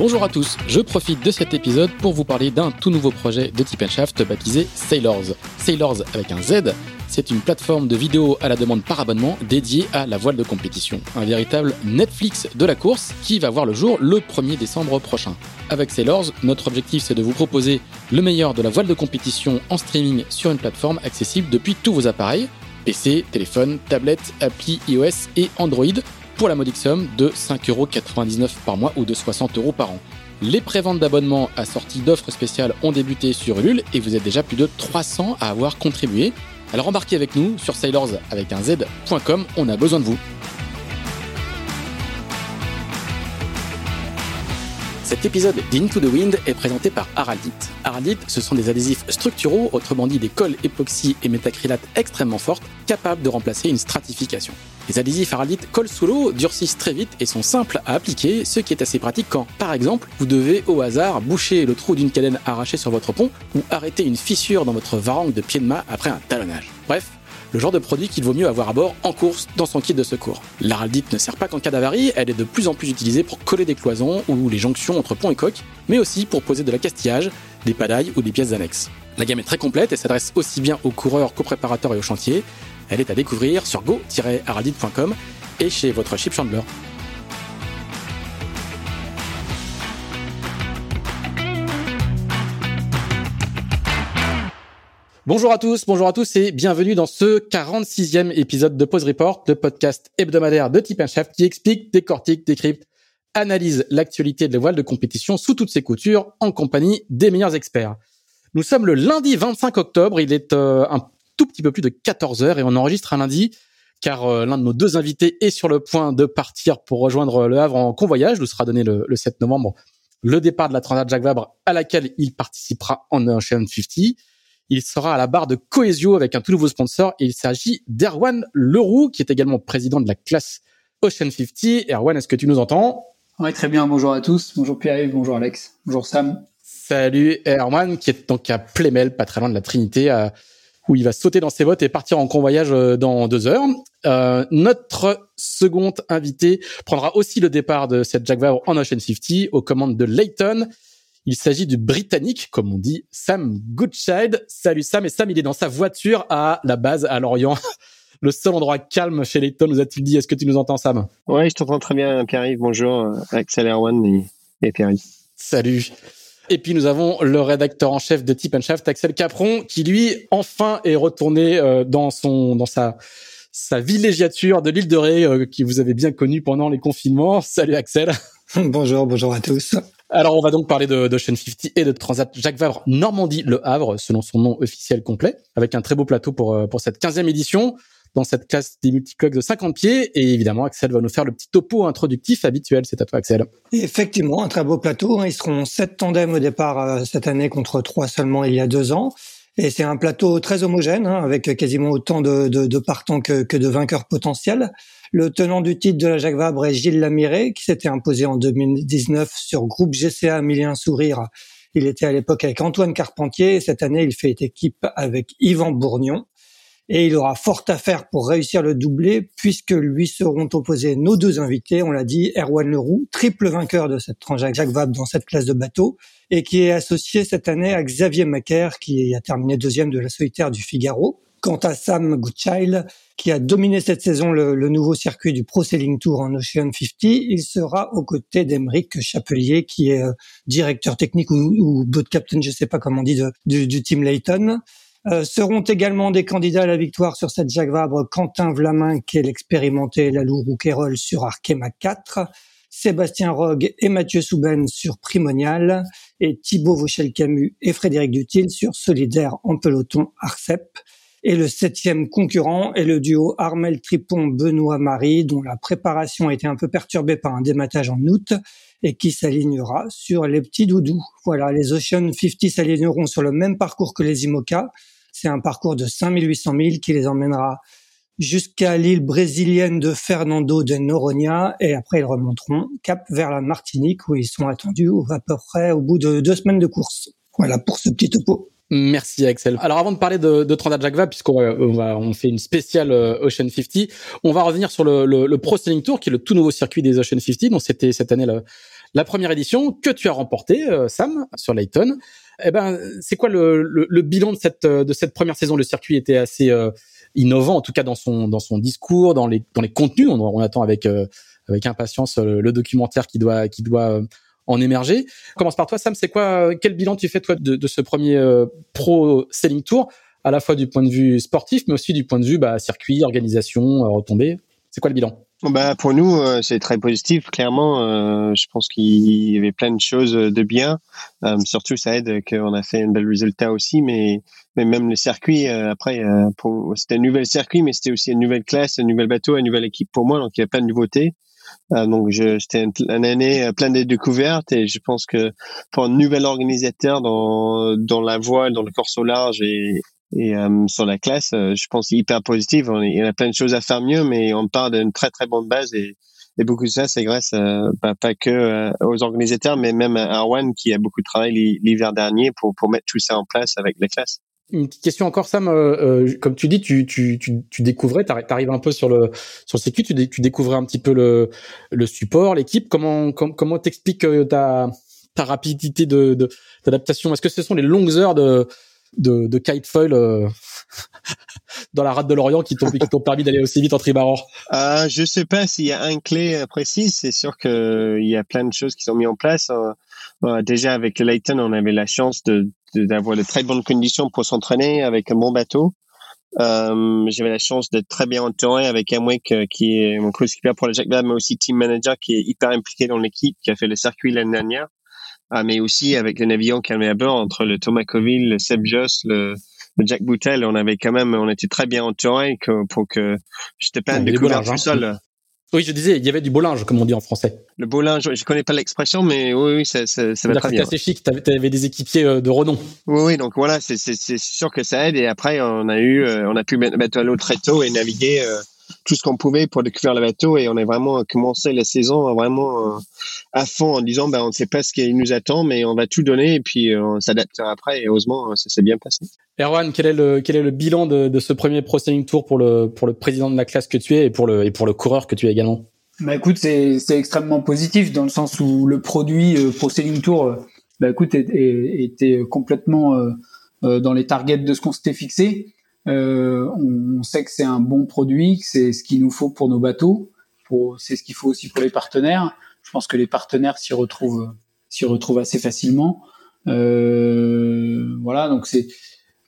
Bonjour à tous, je profite de cet épisode pour vous parler d'un tout nouveau projet de Tip & Shaft baptisé Sailors. Sailors avec un Z, c'est une plateforme de vidéos à la demande par abonnement dédiée à la voile de compétition. Un véritable Netflix de la course qui va voir le jour le 1er décembre prochain. Avec Sailors, notre objectif c'est de vous proposer le meilleur de la voile de compétition en streaming sur une plateforme accessible depuis tous vos appareils, PC, téléphone, tablette, appli iOS et Android, pour la modique somme de 5,99€ par mois ou de 60€ par an. Les préventes d'abonnements assorties d'offres spéciales ont débuté sur Ulule et vous êtes déjà plus de 300 à avoir contribué. Alors embarquez avec nous sur Sailors avec un Z.com, on a besoin de vous. Cet épisode d'Into the Wind est présenté par Araldite. Araldite, ce sont des adhésifs structuraux, autrement dit des colles époxy et métacrylates extrêmement fortes, capables de remplacer une stratification. Les adhésifs Araldite collent sous l'eau, durcissent très vite et sont simples à appliquer, ce qui est assez pratique quand, par exemple, vous devez au hasard boucher le trou d'une cadenne arrachée sur votre pont ou arrêter une fissure dans votre varangue de pied de mât après un talonnage. Bref, le genre de produit qu'il vaut mieux avoir à bord en course dans son kit de secours. L'Araldite ne sert pas qu'en cas d'avarie, elle est de plus en plus utilisée pour coller des cloisons ou les jonctions entre pont et coque, mais aussi pour poser de l'accastillage, des padailles ou des pièces annexes. La gamme est très complète et s'adresse aussi bien aux coureurs qu'aux préparateurs et aux chantiers. Elle est à découvrir sur go-araldite.com et chez votre ship chandler. Bonjour à tous et bienvenue dans ce 46e épisode de Pause Report, le podcast hebdomadaire de Tip & Shaft qui explique, décortique, décrypte, analyse l'actualité de la voile de compétition sous toutes ses coutures en compagnie des meilleurs experts. Nous sommes le lundi 25 octobre, il est un tout petit peu plus de 14h et on enregistre un lundi car l'un de nos 2 invités est sur le point de partir pour rejoindre Le Havre en convoyage, nous sera donné le 7 novembre le départ de la Transat Jacques Vabre à laquelle il participera en Ocean 50. Il sera à la barre de Cohesio avec un tout nouveau sponsor et il s'agit d'Erwan Leroux qui est également président de la classe Ocean 50. Erwan, est-ce que tu nous entends? Oui, très bien. Bonjour à tous. Bonjour Pierre-Yves, bonjour Alex, bonjour Sam. Salut Erwan qui est donc à Plémel, pas très loin de la Trinité, où il va sauter dans ses bottes et partir en convoyage dans 2 heures. Notre second invité prendra aussi le départ de cette Jacques Vabre en Ocean 50 aux commandes de Leighton. Il s'agit du Britannique, comme on dit, Sam Goodchild. Salut Sam, et Sam, il est dans sa voiture à la base à Lorient, le seul endroit calme chez Leighton, nous a-t-il dit. Est-ce que tu nous entends, Sam? Oui, je t'entends très bien, Pierre-Yves. Bonjour, Axel, Erwan et Pierre-Yves. Salut. Et puis nous avons le rédacteur en chef de Tip & Shaft, Axel Capron, qui lui, enfin, est retourné dans sa villégiature de l'île de Ré, qui vous avez bien connu pendant les confinements. Salut Axel. Bonjour à tous. Alors, on va donc parler de Ocean 50 et de Transat Jacques Vabre Normandie-Le Havre, selon son nom officiel complet, avec un très beau plateau pour cette 15e édition, dans cette classe des multicoques de 50 pieds. Et évidemment, Axel va nous faire le petit topo introductif habituel. C'est à toi, Axel. Effectivement, un très beau plateau. Ils seront 7 tandems au départ cette année contre 3 seulement il y a 2 ans. Et c'est un plateau très homogène, avec quasiment autant de partants que de vainqueurs potentiels. Le tenant du titre de la Jacques Vabre est Gilles Lamiret, qui s'était imposé en 2019 sur groupe GCA Mille et un Sourire. Il était à l'époque avec Antoine Carpentier et cette année, il fait équipe avec Yvan Bourgnon. Et il aura fort à faire pour réussir le doublé, puisque lui seront opposés nos 2 invités, on l'a dit, Erwan Leroux, triple vainqueur de cette Transat Jacques Vabre dans cette classe de bateau, et qui est associé cette année à Xavier Macaire, qui a terminé 2e de la solitaire du Figaro. Quant à Sam Goodchild, qui a dominé cette saison le nouveau circuit du Pro Sailing Tour en Ocean 50, il sera aux côtés d'Aymeric Chapelier, qui est directeur technique ou boat captain, je sais pas comment on dit, du team Leighton. Seront également des candidats à la victoire sur cette Jacques Vabre Quentin Vlamin, qui est l'expérimenté Lalou Roucayrol sur Arkema 4, Sébastien Rogue et Mathieu Souben sur Primonial, et Thibaut Vauchel-Camus et Frédéric Dutil sur Solidaire en peloton Arcep. Et le 7e concurrent est le duo Armel Tripon-Benoît Marie, dont la préparation a été un peu perturbée par un dématage en août et qui s'alignera sur les petits doudous. Voilà, les Ocean 50 s'aligneront sur le même parcours que les Imoca. C'est un parcours de 5800 milles qui les emmènera jusqu'à l'île brésilienne de Fernando de Noronha, et après ils remonteront cap vers la Martinique où ils sont attendus à peu près au bout de 2 semaines de course. Voilà pour ce petit topo. Merci Axel. Alors avant de parler de Transat Jacques Vabre, puisqu'on fait une spéciale Ocean 50, on va revenir sur le Pro Sailing Tour, qui est le tout nouveau circuit des Ocean 50, dont c'était cette année la première édition que tu as remportée, Sam, sur Leighton. Eh ben, c'est quoi le bilan de cette première saison? Le circuit était assez innovant, en tout cas dans son discours, dans les contenus. On attend avec impatience le documentaire qui doit en émerger. On commence par toi, Sam. C'est quoi, quel bilan tu fais toi de ce premier Pro Sailing Tour, à la fois du point de vue sportif, mais aussi du point de vue circuit, organisation, retombée? C'est quoi le bilan? Pour nous, c'est très positif. Clairement, je pense qu'il y avait plein de choses de bien. Surtout, ça aide qu'on a fait un bel résultat aussi, mais même le circuit, après, c'était un nouvel circuit, mais c'était aussi une nouvelle classe, un nouvel bateau, une nouvelle équipe pour moi, donc il y a plein de nouveautés. Donc, c'était une année pleine de découvertes, et je pense que pour un nouvel organisateur dans la voile, dans le corso large et sur la classe, je pense hyper positive. Il y a plein de choses à faire mieux, mais on part d'une très très bonne base, et beaucoup de ça c'est grâce pas que aux organisateurs, mais même à Erwan qui a beaucoup travaillé l'hiver dernier pour mettre tout ça en place avec la classe. Une petite question encore, Sam. Comme tu dis, tu découvrais, t'arrives un peu sur le circuit, tu découvrais un petit peu le support, l'équipe. Comment t'expliques ta rapidité d'adaptation? Est-ce que ce sont les longues heures de kitefoil dans la rade de l'Orient qui t'ont permis d'aller aussi vite en tribord? Je sais pas s'il y a une clé précise. C'est sûr que il y a plein de choses qui sont mises en place. Déjà avec le Leighton, on avait la chance d'avoir de très bonnes conditions pour s'entraîner avec un bon bateau. J'avais la chance d'être très bien entouré avec Amwick, qui est mon co-skipper pour le Jacques Vabre, mais aussi team manager qui est hyper impliqué dans l'équipe, qui a fait le circuit l'année dernière. Mais aussi avec les navigants qui avaient à bord, entre le Thomas Coville, le Seb Joss, le Jack Boutel, on était très bien entouré pour que j'étais pas découvert tout seul. Oui, je disais, il y avait du beau linge, comme on dit en français. Le beau linge, je connais pas l'expression, mais oui, ça va très bien. C'était assez chic, t'avais des équipiers de renom. Oui, donc voilà, c'est sûr que ça aide, et après, on a pu mettre le bateau à l'eau très tôt et naviguer tout ce qu'on pouvait pour découvrir le bateau, et on a vraiment commencé la saison vraiment à fond en disant on ne sait pas ce qui nous attend, mais on va tout donner et puis on s'adaptera après, et heureusement ça s'est bien passé. Erwan, quel est le bilan de ce premier Pro Sailing Tour pour le président de la classe que tu es, et pour le coureur que tu es également? Écoute, c'est extrêmement positif dans le sens où le produit Pro Sailing Tour était complètement dans les targets de ce qu'on s'était fixé. On sait que c'est un bon produit, que c'est ce qu'il nous faut pour nos bateaux, c'est ce qu'il faut aussi pour les partenaires. Je pense que les partenaires s'y retrouvent assez facilement. Voilà, donc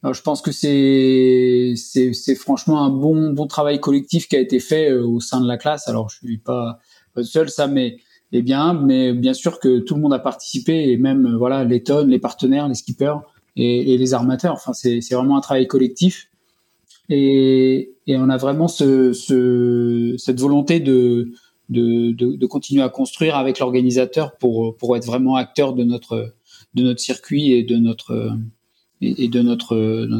je pense que c'est franchement un bon travail collectif qui a été fait au sein de la classe. Alors, je suis pas seul, ça, mais bien sûr que tout le monde a participé, et même voilà, les tonnes, les partenaires, les skippers et les armateurs. Enfin, c'est vraiment un travail collectif. Et on a vraiment cette volonté de continuer à construire avec l'organisateur pour être vraiment acteur de notre circuit et de notre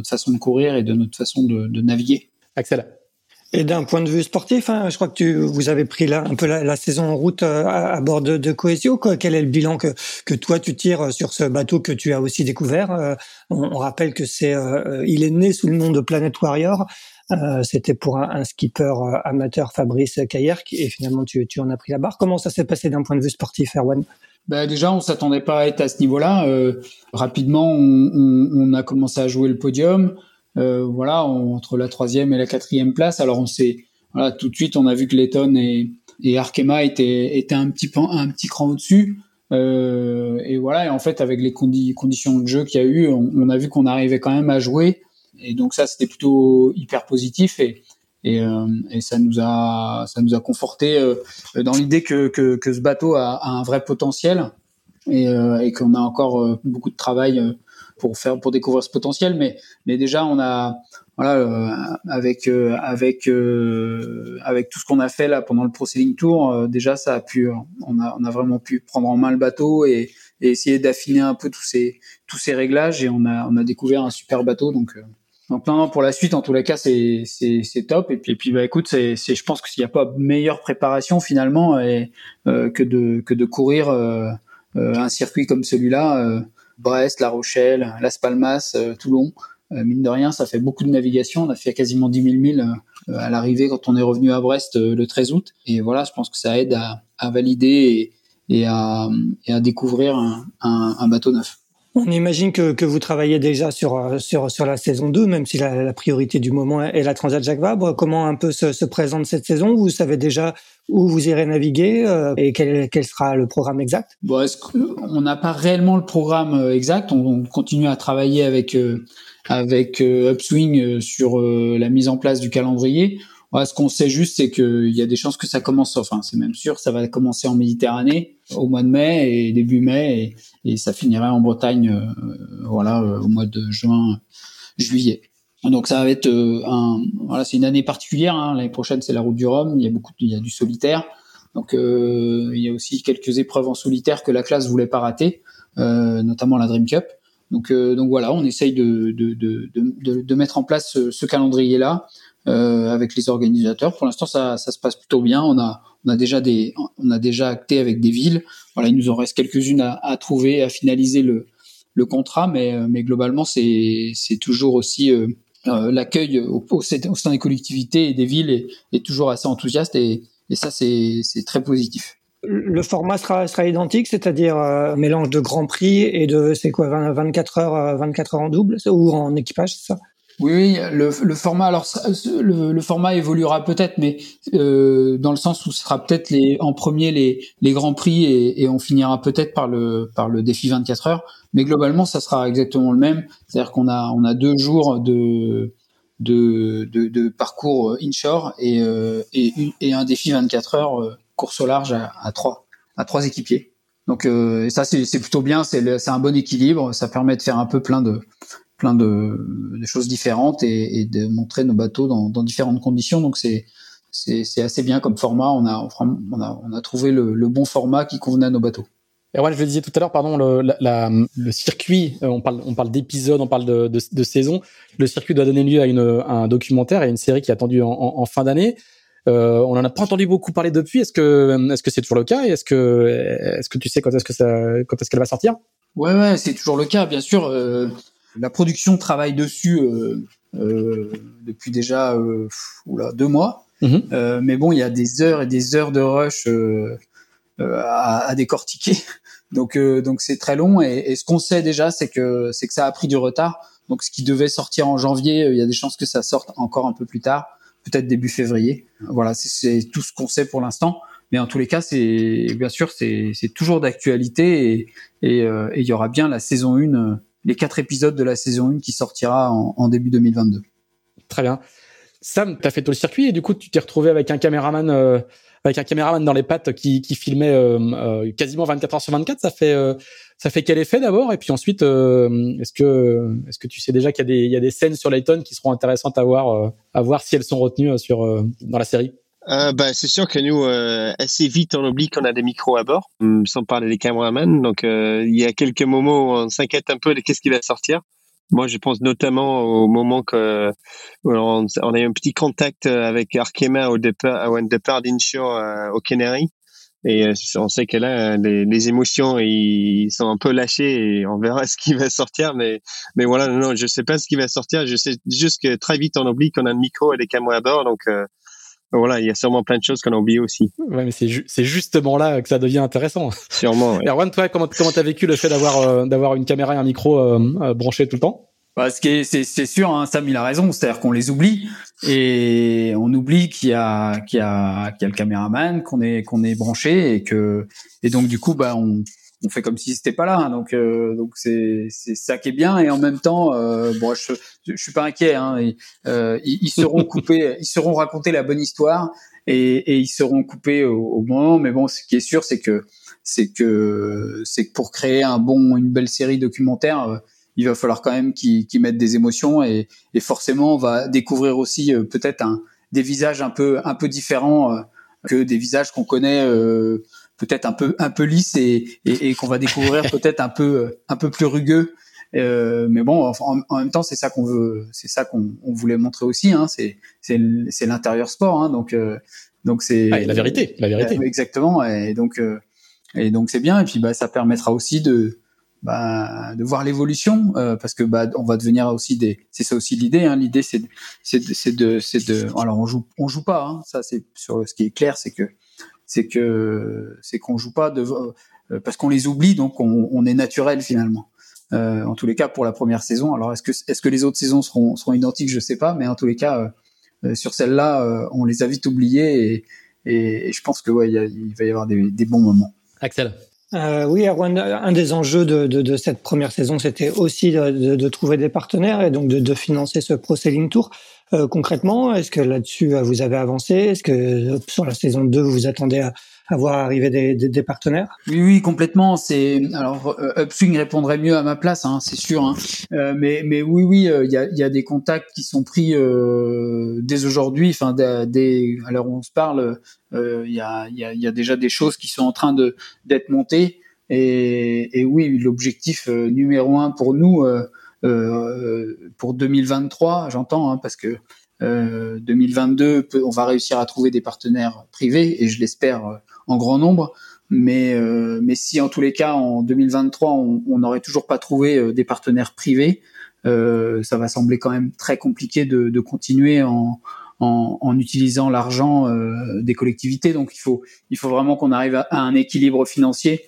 façon de courir et de notre façon de naviguer. Axel. Et d'un point de vue sportif, je crois que vous avez pris un peu la saison en route à bord de Cohesio. Quel est le bilan que toi tu tires sur ce bateau que tu as aussi découvert? On rappelle que il est né sous le nom de Planet Warrior. C'était pour un skipper amateur, Fabrice Caillère, et finalement tu en as pris la barre. Comment ça s'est passé d'un point de vue sportif, Erwan? Déjà, on s'attendait pas à être à ce niveau-là. Rapidement, on a commencé à jouer le podium. Voilà, entre la 3e et la 4e place. Alors tout de suite on a vu que Leighton et Arkema étaient un petit cran au-dessus. Et voilà, et en fait avec les conditions de jeu qu'il y a eu, on a vu qu'on arrivait quand même à jouer. Et donc ça c'était plutôt hyper positif, et ça nous a conforté dans l'idée que ce bateau a un vrai potentiel, et qu'on a encore beaucoup de travail pour découvrir ce potentiel, mais déjà on a avec tout ce qu'on a fait là pendant le Pro Sailing Tour, déjà ça a pu, on a vraiment pu prendre en main le bateau et essayer d'affiner un peu tous ces réglages, et on a découvert un super bateau, donc non, pour la suite en tous les cas c'est top, et puis bah écoute, c'est je pense que s'il n'y a pas meilleure préparation finalement que de courir un circuit comme celui-là, Brest, La Rochelle, Las Palmas, Toulon, mine de rien, ça fait beaucoup de navigation. On a fait quasiment 10 000 milles à l'arrivée quand on est revenu à Brest le 13 août. Et voilà, je pense que ça aide à valider et à découvrir un bateau neuf. On imagine que vous travaillez déjà sur la saison 2, même si la priorité du moment est la Transat Jacques Vabre. Comment un peu se présente cette saison? Vous savez déjà où vous irez naviguer et quel sera le programme exact? Bon, on n'a pas réellement le programme exact. On continue à travailler avec Upswing sur la mise en place du calendrier. Ouais, ce qu'on sait juste, c'est qu'il y a des chances que ça commence, enfin c'est même sûr, ça va commencer en Méditerranée au mois de mai et début mai, et ça finira en Bretagne au mois de juillet. Donc ça va être c'est une année particulière, hein. L'année prochaine c'est la Route du Rhum, il y a du solitaire, donc il y a aussi quelques épreuves en solitaire que la classe voulait pas rater, notamment la Dream Cup. Donc voilà, on essaye de mettre en place ce calendrier là avec les organisateurs. Pour l'instant, ça se passe plutôt bien. On a déjà acté avec des villes. Voilà, il nous en reste quelques-unes à trouver, à finaliser le contrat, mais globalement, c'est toujours aussi l'accueil au sein des collectivités et des villes est toujours assez enthousiaste, et ça c'est très positif. Le format sera identique, c'est-à-dire un mélange de Grand Prix et de, c'est quoi, 24 heures en double ou en équipage, c'est ça? Oui, le format, alors le format évoluera peut-être, mais dans le sens où ce sera peut-être en premier les Grands Prix, et on finira peut-être par le défi 24 heures, mais globalement ça sera exactement le même, c'est-à-dire qu'on a 2 jours de parcours inshore et un défi 24 heures course au large à trois équipiers. Donc et ça c'est plutôt bien, c'est un bon équilibre, ça permet de faire un peu plein de choses différentes et de montrer nos bateaux dans différentes conditions. Donc c'est assez bien comme format. On a trouvé le bon format qui convenait à nos bateaux. Erwan, je le disais tout à l'heure, pardon, le circuit, on parle d'épisodes, on parle de saison. Le circuit doit donner lieu à un documentaire et une série qui est attendue en fin d'année. On n'en a pas entendu beaucoup parler depuis. Est-ce que c'est toujours le cas, et est-ce que tu sais quand est-ce qu'elle va sortir? Ouais, c'est toujours le cas, bien sûr. La production travaille dessus depuis déjà 2 mois. Mm-hmm. Mais bon, il y a des heures et des heures de rush à décortiquer. Donc c'est très long. Et ce qu'on sait déjà, c'est que ça a pris du retard. Donc ce qui devait sortir en janvier, il y a des chances que ça sorte encore un peu plus tard, peut-être début février. Voilà, c'est tout ce qu'on sait pour l'instant. Mais en tous les cas, c'est toujours d'actualité, et il y aura bien la saison 1. Les 4 épisodes de la saison 1 qui sortira en début 2022. Très bien. Sam, t'as fait tout le circuit, et du coup, tu t'es retrouvé avec un caméraman dans les pattes qui filmait quasiment 24 heures sur 24. Ça fait quel effet d'abord? Et puis ensuite, est-ce que tu sais déjà qu'il y a des scènes sur Leighton qui seront intéressantes à voir si elles sont retenues dans la série? C'est sûr que nous, assez vite, on oublie qu'on a des micros à bord, sans parler des caméramans. Donc, il y a quelques moments où on s'inquiète un peu de qu'est-ce qui va sortir. Moi, je pense notamment au moment où on a eu un petit contact avec Arkema au départ d'Inshore aux Canaries. Et on sait que là, les émotions, ils sont un peu lâchées, et on verra ce qui va sortir. Mais voilà, non, je sais pas ce qui va sortir. Je sais juste que très vite, on oublie qu'on a un micro et des caméras à bord. Donc, voilà, il y a sûrement plein de choses qu'on a oubliées aussi. Ouais, mais c'est justement là que ça devient intéressant. Sûrement, ouais. Erwan, toi, comment t'as vécu le fait d'avoir une caméra et un micro branchés tout le temps? Parce que c'est sûr, hein, Sam, il a raison. C'est-à-dire qu'on les oublie, et on oublie qu'il y a le caméraman, qu'on est branché, et donc, du coup, on fait comme si c'était pas là, hein. Donc c'est ça qui est bien, et en même temps je suis pas inquiet, hein. Ils seront coupés, ils seront racontés la bonne histoire, et ils seront coupés au bon moment, mais bon, ce qui est sûr c'est que pour créer une belle série documentaire, il va falloir quand même qu'ils mettent des émotions et forcément on va découvrir aussi peut-être des visages un peu différents que des visages qu'on connaît peut-être un peu lisses et qu'on va découvrir peut-être un peu plus rugueux. Mais bon, en même temps, c'est ça qu'on veut, c'est ça qu'on voulait montrer aussi. Hein, c'est l'intérieur sport. Hein, donc c'est la vérité. Exactement. Et donc c'est bien. Et puis ça permettra aussi de voir l'évolution parce que on va devenir aussi c'est ça aussi l'idée. Hein, l'idée c'est de alors on joue pas. Hein, ça c'est sur ce qui est clair, c'est qu'on joue pas parce qu'on les oublie. Donc on est naturel finalement. En tous les cas pour la première saison. Alors est-ce que les autres saisons seront identiques, je sais pas, mais en tous les cas sur celle-là on les a vite oubliées et je pense que il va y avoir des bons moments. Axel. Oui, Erwan, un des enjeux de cette première saison, c'était aussi de trouver des partenaires et donc de financer ce Pro Sailing Tour. Concrètement, est-ce que là-dessus vous avez avancé ? Est-ce que sur la saison 2 vous attendez à voir arriver des partenaires ? Oui, complètement. Upswing répondrait mieux à ma place, hein, c'est sûr. Hein. Mais oui, il y a des contacts qui sont pris dès aujourd'hui. Enfin, à l'heure où on se parle, il y a déjà des choses qui sont en train d'être montées. Et oui, l'objectif numéro un pour nous. Pour 2023, j'entends, hein, parce que 2022, on va réussir à trouver des partenaires privés et je l'espère en grand nombre. Mais si en tous les cas en 2023, on n'aurait toujours pas trouvé des partenaires privés, ça va sembler quand même très compliqué de continuer en utilisant l'argent des collectivités. Donc il faut vraiment qu'on arrive à un équilibre financier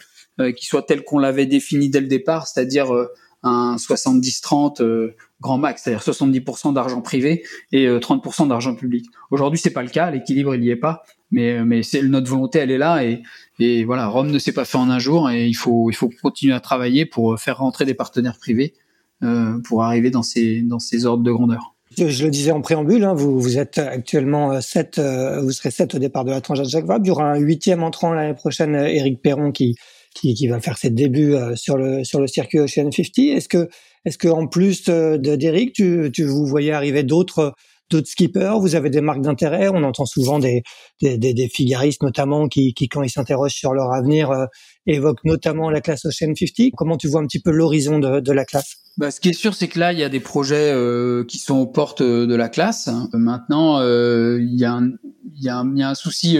qui soit tel qu'on l'avait défini dès le départ, c'est-à-dire un 70-30 grand max, c'est-à-dire 70% d'argent privé et 30% d'argent public. Aujourd'hui, c'est pas le cas, l'équilibre il y est pas, mais c'est notre volonté, elle est là et voilà, Rome ne s'est pas fait en un jour et il faut continuer à travailler pour faire rentrer des partenaires privés pour arriver dans ces ordres de grandeur. Je le disais en préambule, hein, vous êtes actuellement 7, vous serez 7 au départ de la Transat Jacques Vabre, il y aura un 8e entrant l'année prochaine, Éric Perron qui va faire ses débuts sur le circuit Ocean 50. Est-ce que en plus d'Eric, tu vous voyais arriver d'autres skippers? Vous avez des marques d'intérêt? On entend souvent des figaristes notamment qui quand ils s'interrogent sur leur avenir évoquent notamment la classe Ocean 50. Comment tu vois un petit peu l'horizon de la classe? Ce qui est sûr, c'est que là il y a des projets qui sont aux portes de la classe. Maintenant il y a un souci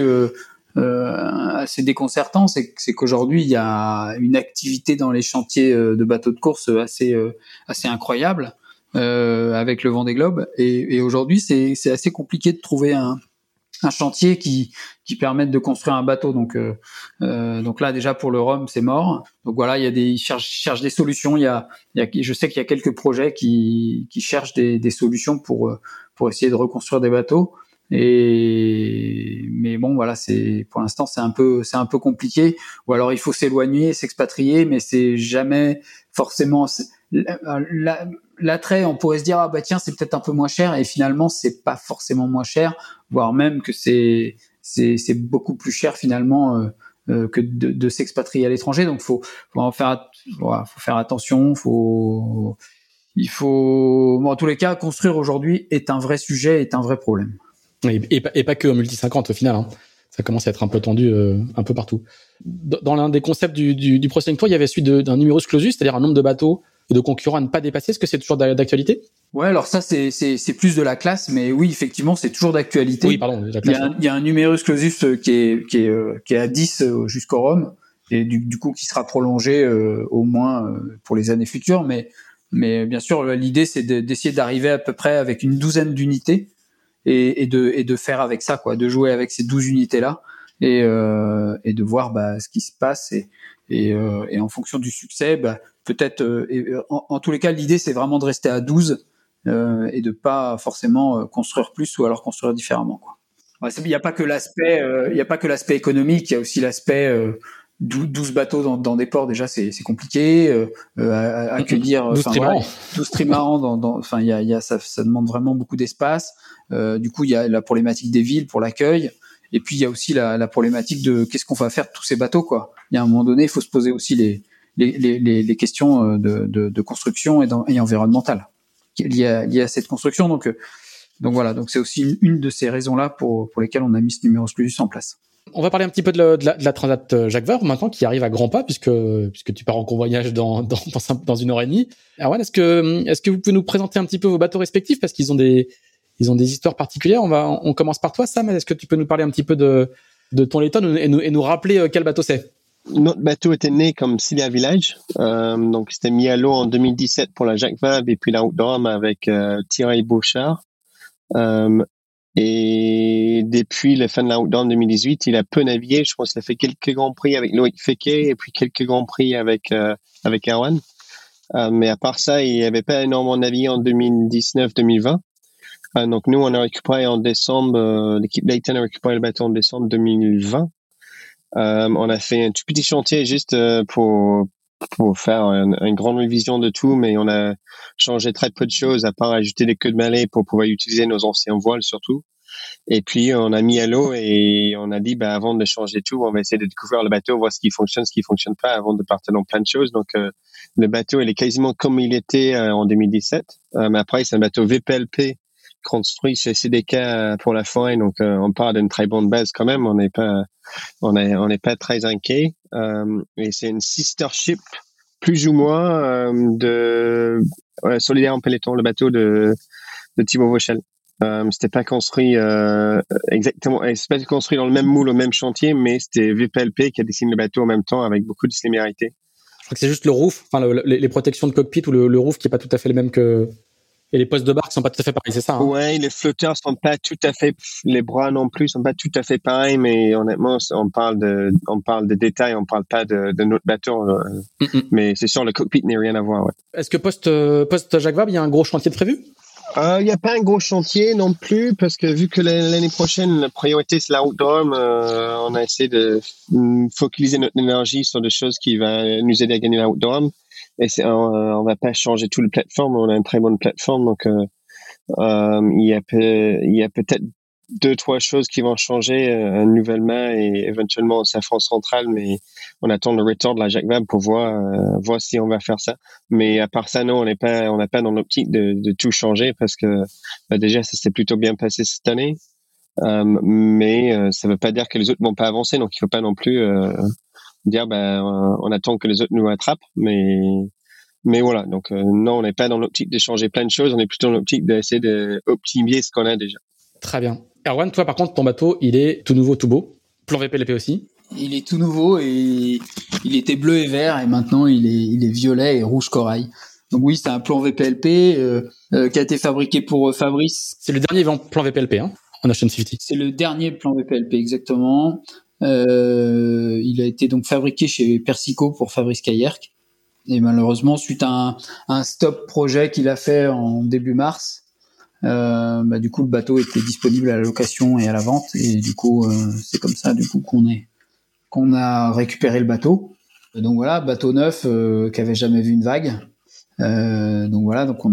assez déconcertant, c'est qu'aujourd'hui il y a une activité dans les chantiers de bateaux de course assez incroyable avec le Vendée Globe et aujourd'hui c'est assez compliqué de trouver un chantier qui permette de construire un bateau, donc là déjà pour le Rhum c'est mort, donc voilà ils cherchent des solutions, je sais qu'il y a quelques projets qui cherchent des solutions pour essayer de reconstruire des bateaux. Mais bon, voilà, pour l'instant, c'est un peu compliqué. Ou alors, il faut s'éloigner, s'expatrier, mais c'est jamais forcément, l'attrait, on pourrait se dire, tiens, c'est peut-être un peu moins cher, et finalement, c'est pas forcément moins cher, voire même que c'est beaucoup plus cher finalement, que de s'expatrier à l'étranger. Donc, faut en faire, voilà, faut faire attention, bon, en tous les cas, construire aujourd'hui est un vrai sujet, est un vrai problème. Et pas que en multi-50 au final, hein. Ça commence à être un peu tendu un peu partout. Dans l'un des concepts du Pro Sailing Tour, il y avait celui d'un numerus clausus, c'est-à-dire un nombre de bateaux et de concurrents à ne pas dépasser. Est-ce que c'est toujours d'actualité ? Ouais, alors ça c'est plus de la classe, mais oui effectivement c'est toujours d'actualité. Oui, pardon. La classe, il y a un numerus clausus qui est à 10 jusqu'au Rhum et du coup qui sera prolongé au moins pour les années futures. Mais bien sûr l'idée c'est d'essayer d'arriver à peu près avec une douzaine d'unités. Et de faire avec ça, quoi, de jouer avec ces 12 unités là et de voir ce qui se passe et en fonction du succès peut-être en tous les cas l'idée c'est vraiment de rester à 12 et de pas forcément construire plus ou alors construire différemment, quoi. Il n'y a pas que l'aspect économique, il y a aussi l'aspect 12 bateaux dans des ports, déjà c'est compliqué à accueillir 12 trimarans il y a ça demande vraiment beaucoup d'espace, du coup il y a la problématique des villes pour l'accueil et puis il y a aussi la problématique de qu'est-ce qu'on va faire de tous ces bateaux, quoi. Il y a un moment donné il faut se poser aussi les les questions de construction et environnementale liées à cette construction. Donc voilà, donc c'est aussi une de ces raisons-là pour lesquelles on a mis ce numéro clausus en place. On va parler un petit peu de la Transat Jacques Vabre maintenant, qui arrive à grands pas puisque tu pars en convoyage dans 1h30. Erwan, est-ce que vous pouvez nous présenter un petit peu vos bateaux respectifs, parce qu'ils ont des histoires particulières. On commence par toi, Sam. Est-ce que tu peux nous parler un petit peu de ton Leighton et nous rappeler quel bateau c'est? Notre bateau était né comme Ciela Village, donc c'était mis à l'eau en 2017 pour la Jacques Vabre et puis la Route du Rhum avec Thierry Bouchard. Et depuis la fin de la Route du Rhum 2018, il a peu navigué. Je pense qu'il a fait quelques grands prix avec Loïc Fekké et puis quelques grands prix avec Erwan. Mais à part ça, il n'avait pas énormément navigué en 2019-2020. Donc nous, on a récupéré en décembre, l'équipe Leighton a récupéré le bateau en décembre 2020. On a fait un tout petit chantier juste pour faire une grande révision de tout, mais on a changé très peu de choses, à part ajouter des queues de maillet pour pouvoir utiliser nos anciens voiles surtout. Et puis on a mis à l'eau et on a dit avant de changer tout, on va essayer de découvrir le bateau, voir ce qui fonctionne pas, avant de partir dans plein de choses. Donc le bateau, il est quasiment comme il était en 2017. Mais après, c'est un bateau VPLP construit chez CDK pour la forêt, donc on part d'une très bonne base quand même. On n'est pas très inquiet. Et c'est une sister ship plus ou moins de Solidaire en Peloton, le bateau de Thibaut Vauchel. C'était pas construit exactement, c'est pas construit dans le même moule, au même chantier, mais c'était VPLP qui a dessiné le bateau en même temps avec beaucoup de similarités. Je crois que c'est juste le roof, enfin les protections de cockpit ou le roof qui est pas tout à fait le même que. Et les postes de barque sont pas tout à fait pareils, c'est ça, hein? Ouais, les flotteurs sont pas tout à fait, les bras non plus sont pas tout à fait pareils, mais honnêtement, on parle de détails, on parle pas de notre bateau, mais c'est sûr, le cockpit n'est rien à voir, ouais. Est-ce que post Jacques Vabre, il y a un gros chantier de prévu? Il y a pas un gros chantier non plus, parce que vu que l'année prochaine, la priorité c'est la Route du Rhum, on a essayé de focaliser notre énergie sur des choses qui vont nous aider à gagner la Route du Rhum. Et on va pas changer tout le plateforme, on a une très bonne plateforme, donc il y a peut-être 2-3 choses qui vont changer, nouvellement et éventuellement sa France centrale, mais on attend le retour de la Jacques Vabre pour voir si on va faire ça. Mais à part ça, non, on n'a pas dans l'optique de tout changer, parce que déjà ça s'est plutôt bien passé cette année, mais ça veut pas dire que les autres vont pas avancer, donc il faut pas non plus dire on attend que les autres nous attrapent, mais voilà, donc non, on n'est pas dans l'optique de changer plein de choses, on est plutôt dans l'optique d'essayer d'optimiser ce qu'on a déjà. Très bien. Erwan, toi par contre, ton bateau, il est tout nouveau, tout beau, plan VPLP aussi. Il est tout nouveau et il était bleu et vert, et maintenant il est violet et rouge corail. Donc oui, c'est un plan VPLP qui a été fabriqué pour Fabrice. C'est le dernier plan VPLP, hein, en Ocean 50. C'est le dernier plan VPLP, exactement. Il a été donc fabriqué chez Persico pour Fabrice Caillère, et malheureusement suite à un stop projet qu'il a fait en début mars, du coup le bateau était disponible à la location et à la vente, et du coup c'est comme ça du coup qu'on a récupéré le bateau. Donc voilà, bateau neuf qui avait jamais vu une vague. Donc voilà, donc on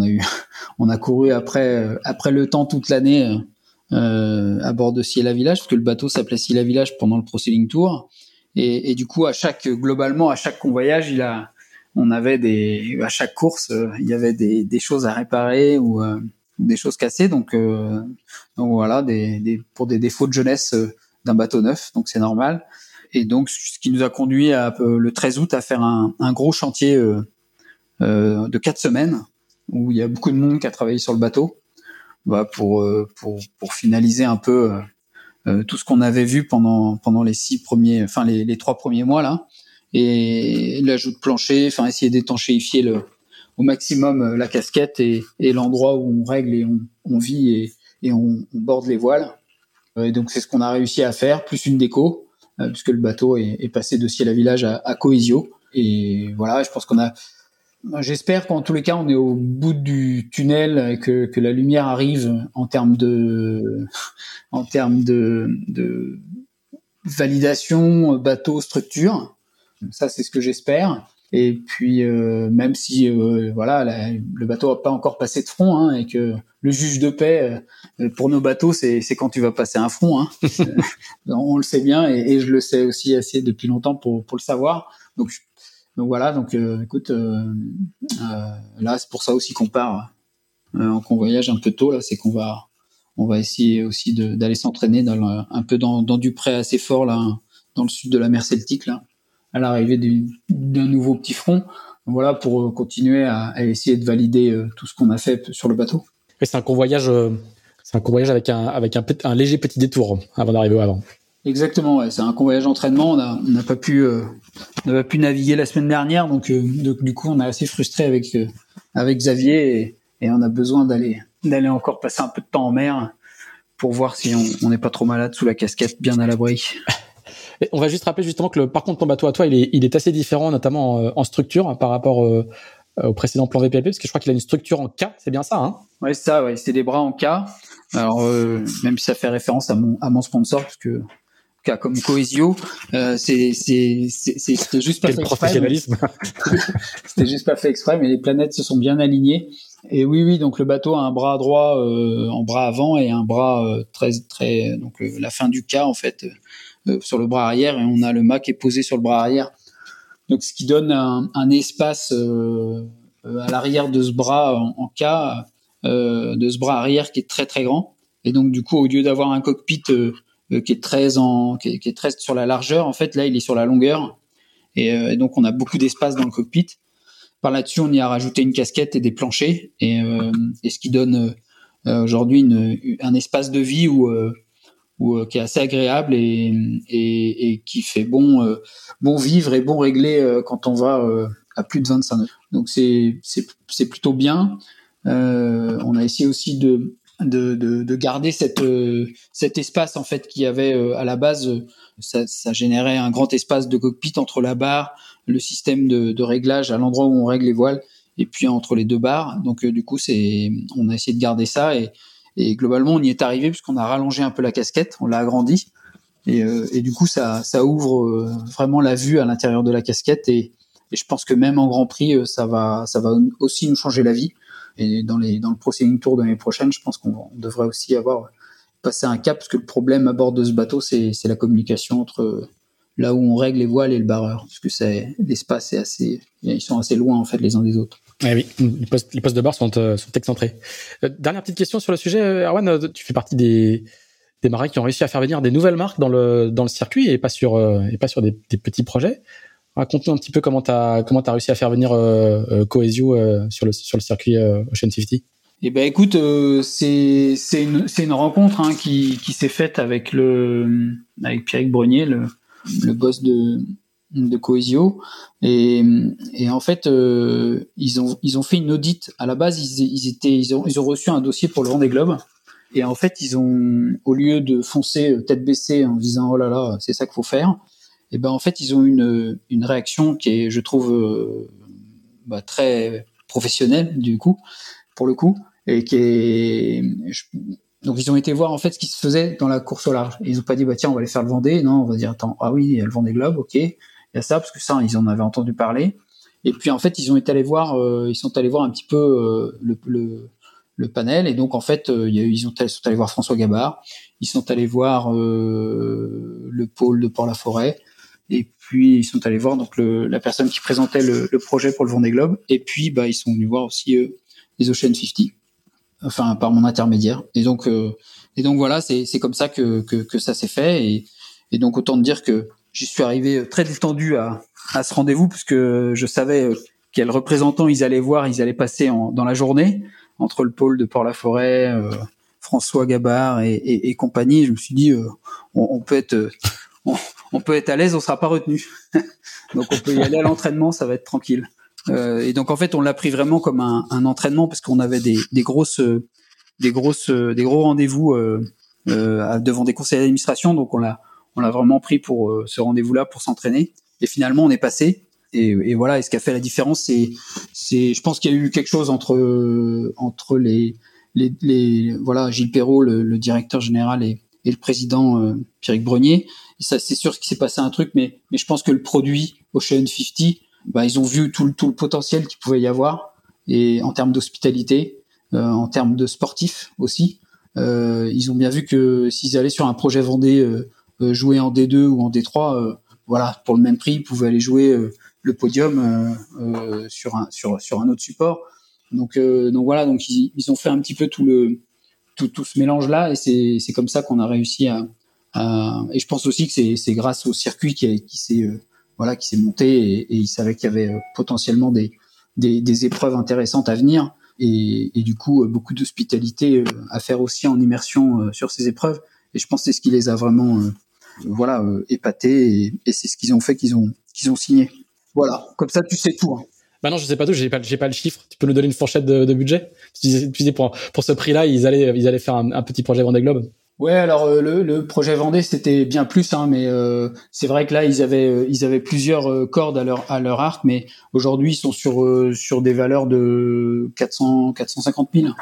a couru après le temps toute l'année. À bord de Ciela Village, parce que le bateau s'appelait Ciela Village pendant le Pro Sailing Tour, et du coup à chaque convoyage, à chaque course, il y avait des choses à réparer ou des choses cassées, donc voilà, pour des défauts de jeunesse d'un bateau neuf, donc c'est normal. Et donc ce qui nous a conduit le 13 août à faire un gros chantier de 4 semaines, où il y a beaucoup de monde qui a travaillé sur le bateau. Pour finaliser un peu tout ce qu'on avait vu pendant les 3 premiers mois là, et l'ajout de plancher, enfin essayer d'étanchéifier au maximum la casquette et l'endroit où on règle et on vit et on borde les voiles. Et donc c'est ce qu'on a réussi à faire, plus une déco, puisque le bateau est passé de Ciela Village à Cohesio. Et voilà, je pense j'espère qu'en tous les cas, on est au bout du tunnel, que la lumière arrive en termes de validation, bateau, structure. Ça, c'est ce que j'espère. Et puis, même si, voilà, le bateau n'a pas encore passé de front, hein, et que le juge de paix, pour nos bateaux, c'est quand tu vas passer un front, hein. On le sait bien, et je le sais aussi assez depuis longtemps pour le savoir. Donc, Donc voilà, donc écoute, là c'est pour ça aussi qu'on part, qu'on voyage un peu tôt là, c'est qu'on va essayer aussi d'aller s'entraîner un peu dans du prêt assez fort là, dans le sud de la mer Celtique là, à l'arrivée d'un nouveau petit front. Voilà, pour continuer à essayer de valider tout ce qu'on a fait sur le bateau. Et c'est un convoyage, avec un léger petit détour avant d'arriver au Havre. Exactement, ouais, c'est un convoyage d'entraînement. On n'a pas pu naviguer la semaine dernière, donc du coup on est assez frustré avec Xavier et on a besoin d'aller encore passer un peu de temps en mer pour voir si on n'est pas trop malade sous la casquette, bien à l'abri. Et on va juste rappeler justement que par contre ton bateau à toi il est assez différent, notamment en structure, hein, par rapport au précédent plan VPLP, parce que je crois qu'il a une structure en K, c'est bien ça, hein? Ouais, c'est ça, ouais, c'est des bras en K. Alors même si ça fait référence à mon sponsor, parce que K comme Cohesio, c'était juste pas fait exprès. Quel professionnalisme. C'était juste pas fait exprès, mais les planètes se sont bien alignées. Et oui, donc le bateau a un bras droit en bras avant et un bras très donc la fin du K en fait. Sur le bras arrière, et on a le mât qui est posé sur le bras arrière, donc ce qui donne un espace à l'arrière de ce bras en K, de ce bras arrière qui est très très grand, et donc du coup au lieu d'avoir un cockpit qui est 13 sur la largeur, en fait là il est sur la longueur, et donc on a beaucoup d'espace dans le cockpit. Par là-dessus on y a rajouté une casquette et des planchers, et ce qui donne aujourd'hui un espace de vie où qui est assez agréable et qui fait bon vivre et bon régler quand on va à plus de 25 nœuds. Donc c'est plutôt bien. On a essayé aussi de garder cet espace en fait qu'il y avait à la base. Ça générait un grand espace de cockpit entre la barre, le système de réglage à l'endroit où on règle les voiles, et puis entre les deux barres. Donc du coup on a essayé de garder ça et globalement, on y est arrivé puisqu'on a rallongé un peu la casquette, on l'a agrandie, et du coup, ça ouvre vraiment la vue à l'intérieur de la casquette. Et je pense que même en Grand Prix, ça va aussi nous changer la vie. Et dans le Pro Sailing Tour de l'année prochaine, je pense qu'on devrait aussi avoir passé un cap, parce que le problème à bord de ce bateau, c'est la communication entre là où on règle les voiles et le barreur, parce que l'espace est assez, ils sont assez loin en fait les uns des autres. Ah oui, les postes de barre sont excentrés. Dernière petite question sur le sujet, Erwan, tu fais partie des marins qui ont réussi à faire venir des nouvelles marques dans le circuit et pas sur des petits projets. Raconte-nous un petit peu comment t'as réussi à faire venir Cohesio sur le circuit Ocean 50. Eh ben écoute, c'est une rencontre hein, qui s'est faite avec Pierrick Brunier, le boss de Cohesio, et en fait ils ont fait une audite. À la base ils ont reçu un dossier pour le Vendée Globe, et en fait ils ont, au lieu de foncer tête baissée en disant oh là là c'est ça qu'il faut faire, et ben en fait ils ont une réaction qui est, je trouve, très professionnelle pour le coup, et qui est donc ils ont été voir en fait ce qui se faisait dans la course au large. Ils ont pas dit bah tiens on va aller faire le Vendée, non, on va dire attends, ah oui il y a le Vendée Globe, ok, il y a ça, parce que ça ils en avaient entendu parler. Et puis en fait ils sont allés voir un petit peu le panel, et donc en fait ils sont allés voir François Gabart, ils sont allés voir le pôle de Port-la-Forêt, et puis ils sont allés voir donc la personne qui présentait le projet pour le Vendée Globe, et puis bah ils sont venus voir aussi les Ocean 50, enfin par mon intermédiaire, et donc voilà, c'est comme ça que ça s'est fait, et donc autant te dire que j'y suis arrivé très détendu à ce rendez-vous, puisque je savais quels représentants ils allaient passer dans la journée, entre le pôle de Port-la-Forêt, François Gabart et compagnie. Je me suis dit, on peut être à l'aise, on sera pas retenu. Donc on peut y aller à l'entraînement, ça va être tranquille. Et donc en fait, on l'a pris vraiment comme un entraînement, parce qu'on avait des gros rendez-vous devant des conseils d'administration, donc on l'a vraiment pris pour ce rendez-vous-là, pour s'entraîner. Et finalement, on est passé. Et voilà. Et ce qui a fait la différence, je pense qu'il y a eu quelque chose entre les voilà, Gilles Perrault, le directeur général, et le président Pierrick Brunier. Et ça, c'est sûr qu'il s'est passé un truc, mais je pense que le produit Ocean 50, bah, ils ont vu tout le potentiel qu'il pouvait y avoir, et en termes d'hospitalité, en termes de sportifs aussi. Ils ont bien vu que s'ils allaient sur un projet Vendée, jouer en D2 ou en D3, voilà, pour le même prix, ils pouvaient aller jouer le podium sur un autre support. Donc voilà, donc ils ont fait un petit peu tout ce mélange là, et c'est comme ça qu'on a réussi à et je pense aussi que c'est grâce au circuit qui s'est monté, et ils savaient qu'il y avait potentiellement des épreuves intéressantes à venir, et du coup beaucoup d'hospitalité à faire aussi en immersion sur ces épreuves, et je pense que c'est ce qui les a vraiment épatés, et c'est ce qu'ils ont fait qu'ils ont signé. Voilà, comme ça tu sais tout, hein. Bah non, je sais pas tout, j'ai pas le chiffre. Tu peux nous donner une fourchette de budget? Tu disais pour ce prix-là, ils allaient faire un petit projet Vendée Globe. Ouais, alors le projet Vendée c'était bien plus, hein, mais c'est vrai que là ils avaient plusieurs cordes à leur arc, mais aujourd'hui ils sont sur des valeurs de 450 000,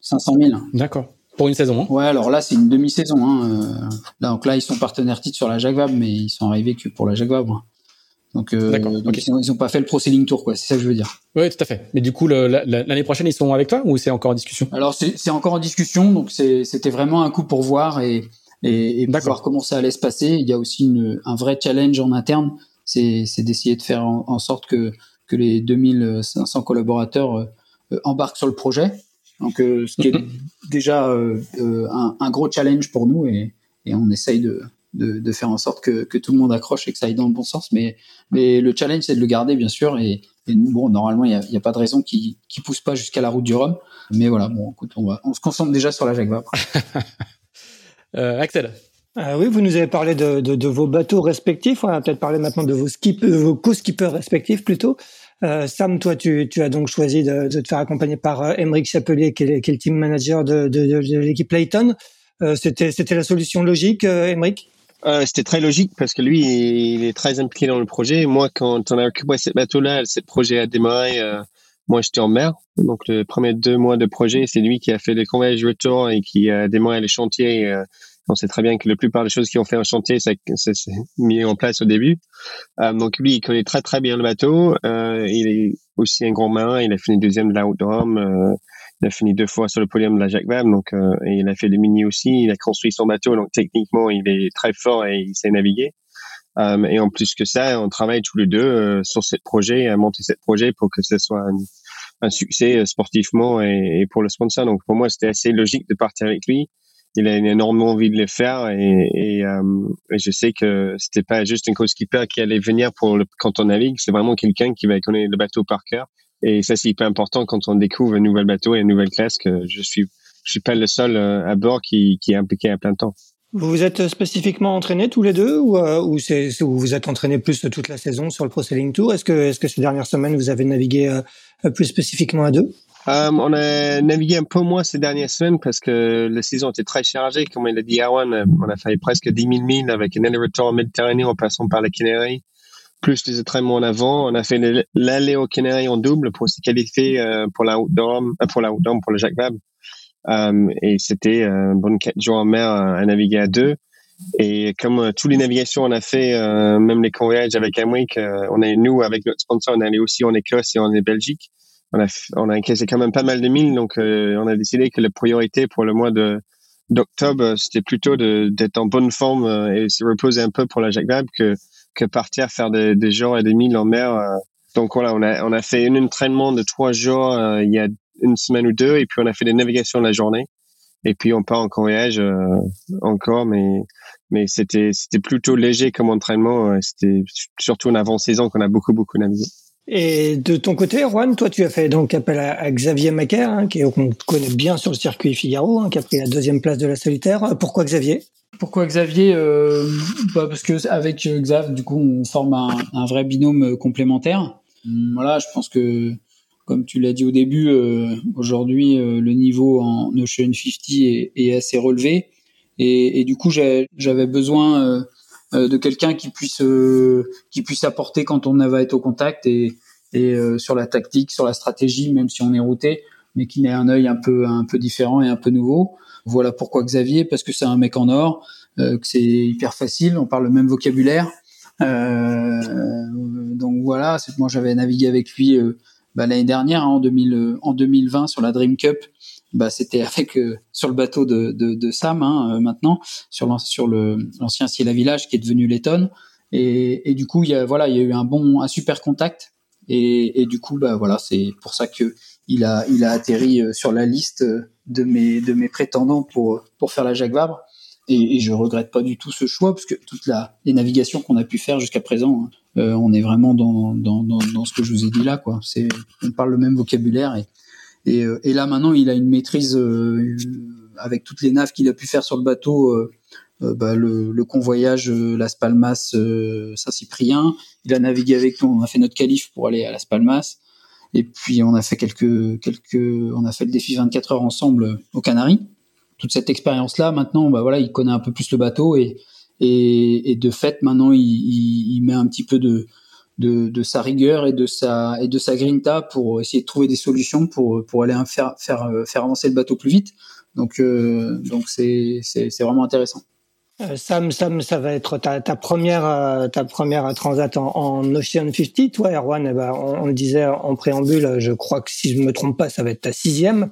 500 000. D'accord. Pour une saison, hein. Ouais, alors là c'est une demi-saison, hein. Donc là ils sont partenaires titre sur la Jacques Vabre, mais ils sont arrivés que pour la Jacques Vabre. Donc okay. Ils n'ont pas fait le Pro Sailing Tour, quoi. C'est ça que je veux dire. Oui, tout à fait. Mais du coup, l'année prochaine, ils sont avec toi ou c'est encore en discussion? Alors, c'est encore en discussion. Donc, c'était vraiment un coup pour voir et voir comment ça allait se passer. Il y a aussi un vrai challenge en interne. C'est d'essayer de faire en sorte que les 2500 collaborateurs embarquent sur le projet. Donc, ce qui est déjà un gros challenge pour nous, et on essaye de faire en sorte que tout le monde accroche et que ça aille dans le bon sens, mais le challenge c'est de le garder bien sûr, et bon, normalement il y a pas de raison qui pousse pas jusqu'à la Route du Rhum, mais voilà, bon écoute, on se concentre déjà sur la Jacques Vabre. Axel, oui, vous nous avez parlé de vos bateaux respectifs, on va peut-être parler maintenant de vos co-skippers respectifs plutôt. Sam, toi tu as donc choisi de te faire accompagner par Aymeric Chapelier qui est le team manager de l'équipe Leighton. C'était la solution logique, Aymeric? C'était très logique parce que lui, il est très impliqué dans le projet. Moi, quand on a occupé ce bateau-là, ce projet a démarré, moi, j'étais en mer. Donc, les premiers 2 mois de projet, c'est lui qui a fait les convoyages retour et qui a démarré les chantiers. On sait très bien que la plupart des choses qui ont fait un chantier, ça s'est mis en place au début. Donc, lui, il connaît très, très bien le bateau. Il est aussi un grand marin. Il a fini 2e de la Route du Rhum. Il a fini 2 fois sur le podium de la Jacques Vabre, donc et il a fait le mini aussi. Il a construit son bateau, donc techniquement il est très fort et il sait naviguer. Et en plus que ça, on travaille tous les deux sur ce projet, à monter ce projet pour que ce soit un succès sportivement et pour le sponsor. Donc pour moi, c'était assez logique de partir avec lui. Il a énormément envie de le faire, et je sais que c'était pas juste un co-skipper qui allait venir quand on navigue. C'est vraiment quelqu'un qui va connaître le bateau par cœur. Et ça, c'est hyper important quand on découvre un nouvel bateau et une nouvelle classe, que je suis pas le seul à bord qui est impliqué à plein de temps. Vous vous êtes spécifiquement entraînés tous les deux, ou vous vous êtes entraînés plus toute la saison sur le Pro Sailing Tour? Est-ce que ces dernières semaines, vous avez navigué plus spécifiquement à deux? On a navigué un peu moins ces dernières semaines parce que la saison était très chargée. Comme il a dit Erwan, on a fait presque 10 000 milles avec un aller retour en Méditerranée en passant par les Canaries. Plus les entraînements en avant, on a fait l'aller aux Canaries en double pour se qualifier pour le Jacques Vabre. Et c'était bon 4 jours en mer à naviguer à deux. Et comme toutes les navigations, on a fait même les voyages avec Aymeric. Nous avec notre sponsor, on est allé aussi en Écosse et en Belgique. On a encaissé quand même pas mal de milles, donc on a décidé que la priorité pour le mois d'octobre, c'était plutôt d'être en bonne forme et se reposer un peu pour la Jacques Vabre que partir faire des jours et des milles en mer. Donc voilà, on a fait un entraînement de 3 jours il y a une semaine ou deux, et puis on a fait des navigations de la journée, et puis on part en voyage encore, mais c'était plutôt léger comme entraînement. C'était surtout en avant-saison qu'on a beaucoup navigué. Et de ton côté, Erwan, toi tu as fait donc appel à Xavier Macaire, hein, qu'on connaît bien sur le circuit Figaro, hein, qui a pris la 2e place de la solitaire. Pourquoi Xavier? Parce que avec Xav, du coup, on forme un vrai binôme complémentaire. Voilà, je pense que, comme tu l'as dit au début, aujourd'hui, le niveau en Ocean 50 est assez relevé. Et du coup, j'avais besoin de quelqu'un qui puisse apporter quand on va être au contact, et sur la tactique, sur la stratégie, même si on est routé, mais qui ait un œil un peu différent et un peu nouveau. Voilà pourquoi Xavier, parce que c'est un mec en or, que c'est hyper facile, on parle le même vocabulaire. Donc voilà, moi j'avais navigué avec lui l'année dernière, hein, en 2020 sur la Dream Cup. C'était avec sur le bateau de Sam, hein, maintenant, sur l'ancien Ciela Village qui est devenu Leighton. Et du coup, il y a eu un super contact. Et du coup, c'est pour ça que il a atterri sur la liste de mes prétendants pour faire la Jacques Vabre. Et je regrette pas du tout ce choix, parce que toutes les navigations qu'on a pu faire jusqu'à présent, on est vraiment dans ce que je vous ai dit là, quoi. On parle le même vocabulaire et là maintenant il a une maîtrise avec toutes les naves qu'il a pu faire sur le bateau. Le convoyage Las Palmas, Saint-Cyprien, il a navigué avec nous. On a fait notre qualif pour aller à Las Palmas, et puis on a fait on a fait le défi 24 heures ensemble aux Canaries. Toute cette expérience-là, maintenant, il connaît un peu plus le bateau et de fait, maintenant, il met un petit peu de sa rigueur et de sa grinta pour essayer de trouver des solutions pour aller faire avancer le bateau plus vite. Donc c'est vraiment intéressant. Sam, ça va être ta première transat en Ocean 50. Toi, Erwan, on le disait en préambule, je crois que si je me trompe pas, ça va être ta 6e.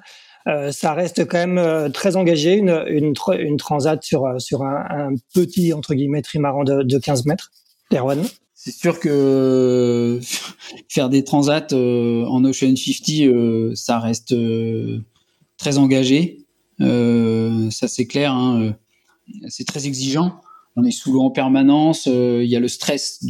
Ça reste quand même très engagé, une transat sur un petit entre guillemets trimaran de 15 mètres. Erwan, c'est sûr que faire des transats en Ocean 50, ça reste très engagé, ça c'est clair, hein. C'est très exigeant. On est sous l'eau en permanence. Il y a le stress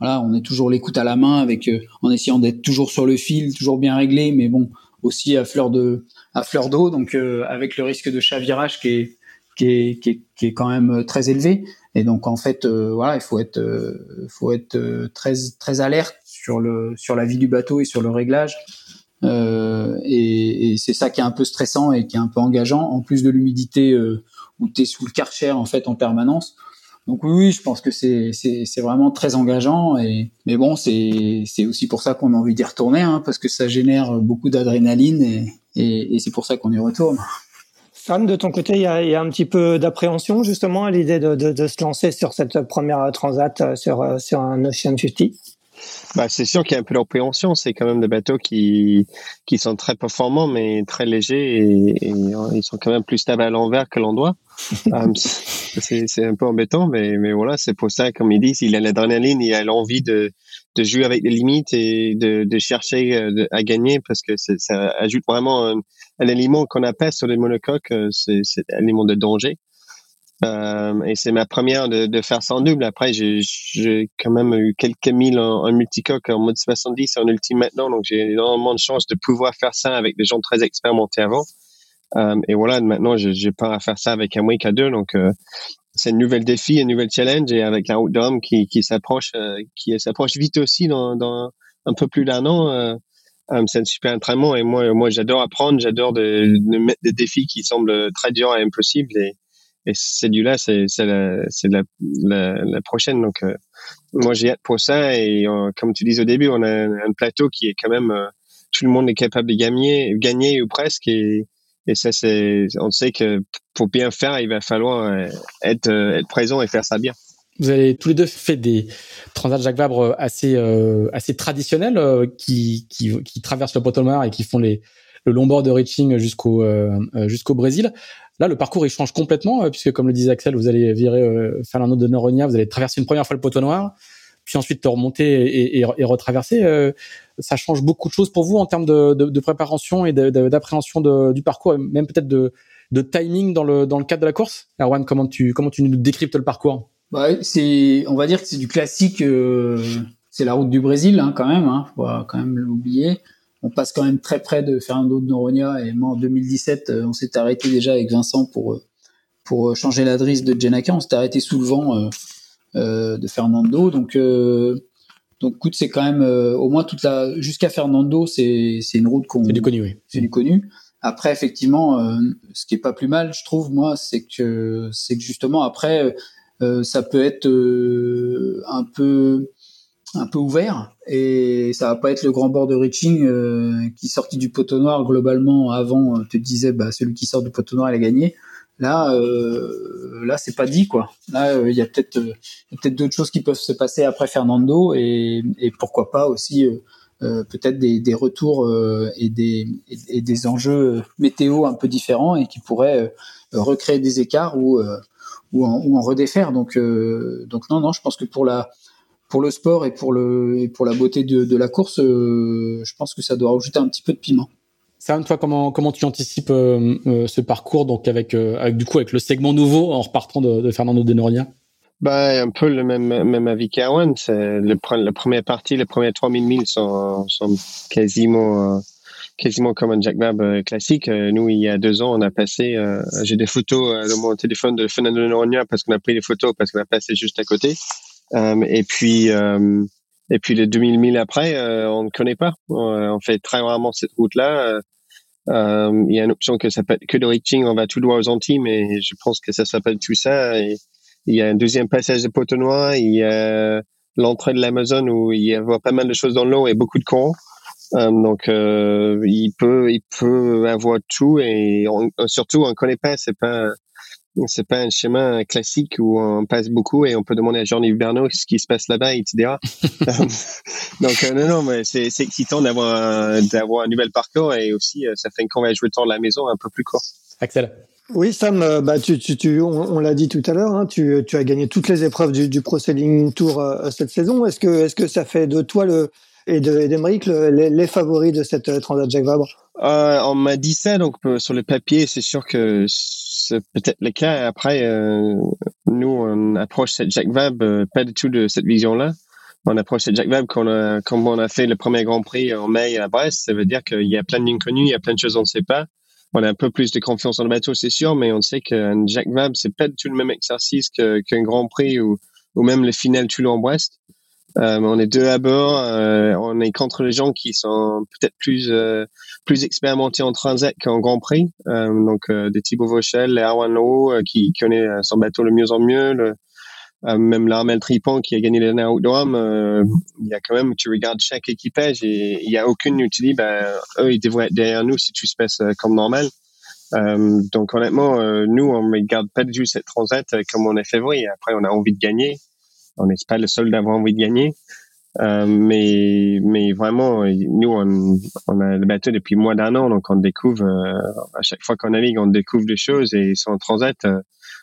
on est toujours l'écoute à la main avec en essayant d'être toujours sur le fil, toujours bien réglé, mais bon. Aussi à fleur d'eau, donc avec le risque de chavirage qui est quand même très élevé, et donc en fait il faut être très très alerte sur la vie du bateau et sur le réglage, et c'est ça qui est un peu stressant et qui est un peu engageant, en plus de l'humidité où tu es sous le Karcher en fait en permanence. Donc oui, je pense que c'est vraiment très engageant, mais bon, c'est aussi pour ça qu'on a envie d'y retourner, hein, parce que ça génère beaucoup d'adrénaline et c'est pour ça qu'on y retourne. Sam, de ton côté, il y a un petit peu d'appréhension justement à l'idée de se lancer sur cette première transat sur un Ocean 50. C'est sûr qu'il y a un peu d'appréhension, c'est quand même des bateaux qui sont très performants mais très légers, et ils sont quand même plus stables à l'envers que l'endroit. C'est un peu embêtant, mais voilà, c'est pour ça, comme ils disent, il a l'adrénaline, il a l'envie de jouer avec les limites et de chercher à gagner, parce que ça ajoute vraiment un élément qu'on appelle sur les monocoques, c'est un élément de danger. Et c'est ma première de faire sans double. Après, j'ai quand même eu quelques milles en multicoque, en mode 70 et en ultime maintenant, donc j'ai énormément de chance de pouvoir faire ça avec des gens très expérimentés avant. Et voilà, maintenant, j'ai pas à faire ça avec un week à deux, donc c'est un nouvel défi, un nouvel challenge, et avec la Route du Rhum qui s'approche vite aussi dans un peu plus d'un an. C'est un super entraînement, et moi j'adore apprendre, j'adore de mettre des défis qui semblent très durs et impossibles, et celui-là, c'est la prochaine. Donc moi j'ai hâte pour ça, et comme tu dis au début, on a un plateau qui est quand même tout le monde est capable de gagner ou presque, et ça, on sait que pour bien faire, il va falloir être présent et faire ça bien. Vous avez tous les deux fait des transats Jacques Vabre assez traditionnels, qui traversent le Potomac et qui font le long bord de reaching jusqu'au Brésil. Là, le parcours, il change complètement, puisque comme le disait Axel, vous allez virer Fernando de Noronha, vous allez traverser une première fois le Potomac, puis ensuite te remonter et retraverser. Ça change beaucoup de choses pour vous en termes de préparation et d'appréhension du parcours, et même peut-être de timing dans le cadre de la course. Erwan, comment tu nous décryptes le parcours ? On va dire que c'est du classique, c'est la route du Brésil, hein, quand même, hein, faut quand même l'oublier. On passe quand même très près de Fernando de Noronha, et moi en 2017, on s'est arrêté déjà avec Vincent pour changer la drisse de Jenaka, on s'est arrêté sous le vent de Fernando, donc écoute, c'est quand même au moins jusqu'à Fernando, c'est une route c'est du connu, oui. C'est du connu. Après, effectivement, ce qui est pas plus mal, je trouve, moi, c'est que justement après, ça peut être un peu ouvert, et ça va pas être le grand bord de reaching qui sortit du poteau noir globalement. Avant, te disait celui qui sort du poteau noir il a gagné. Là, c'est pas dit, quoi. Là, il y a peut-être d'autres choses qui peuvent se passer après Fernando, et pourquoi pas aussi peut-être des retours et des enjeux météo un peu différents, et qui pourraient recréer des écarts ou ou en redéfaire. Donc non, je pense que pour le sport et pour la beauté de la course, je pense que ça doit rajouter un petit peu de piment. Sam, toi, comment tu anticipes ce parcours, donc avec le segment nouveau en repartant de Fernando de Noronha? Bah, un peu le même avis qu'Erwan. C'est la première partie, les premiers 3000 milles sont quasiment comme un Jacques Vabre classique. Nous, il y a 2 ans, on a passé, j'ai des photos dans mon téléphone de Fernando de Noronha parce qu'on a pris des photos parce qu'on a passé juste à côté. Et puis les 2000 milles après, on ne connaît pas. On fait très rarement cette route-là. Il y a une option que ça peut être que de reaching, on va tout droit aux Antilles, mais je pense que ça s'appelle tout ça. Et il y a un deuxième passage de Potenois, il y a l'entrée de l'Amazon où il y a pas mal de choses dans l'eau et beaucoup de courants. Donc il peut avoir tout et surtout on ne connaît pas. C'est pas un schéma classique où on passe beaucoup et on peut demander à Jean-Yves Bernot ce qui se passe là-bas, etc. Donc, non, mais c'est excitant d'avoir un nouvel parcours et aussi, ça fait qu'on va jouer le temps de la maison un peu plus court. Axel. Oui, Sam, on l'a dit tout à l'heure, hein, tu as gagné toutes les épreuves du Pro Sailing Tour cette saison. Est-ce que ça fait de toi et d'Emeric les favoris de cette Transat Jacques Vabre? On m'a dit ça, donc sur le papier, c'est sûr que c'est peut-être le cas. Après, nous, on approche cette Jacques Vabre pas du tout de cette vision-là. On approche cette Jacques Vabre comme on a fait le premier Grand Prix en mai à Brest. Ça veut dire qu'il y a plein d'inconnus, il y a plein de choses qu'on ne sait pas. On a un peu plus de confiance dans le bateau, c'est sûr, mais on sait qu'un Jacques Vabre, c'est pas du tout le même exercice qu'un Grand Prix ou même le final Toulon-Brest. On est 2 à bord, on est contre les gens qui sont peut-être plus expérimentés en transat qu'en Grand Prix, donc des Thibaut Vauchel, Erwan Leroux qui connaît son bateau le mieux en mieux, même l'Armel Tripon qui a gagné les dernières Route du Rhum. Il y a quand même, tu regardes chaque équipage et il y a aucune où tu dis eux ils devraient être derrière nous si tout se passe comme normal. Donc honnêtement, nous on regarde pas du tout cette transat comme on est favori. Après on a envie de gagner. On n'est pas le seul d'avoir envie de gagner. Mais vraiment, nous, on a le bateau depuis moins d'un an, donc on découvre, à chaque fois qu'on navigue, on découvre des choses et sur un transat,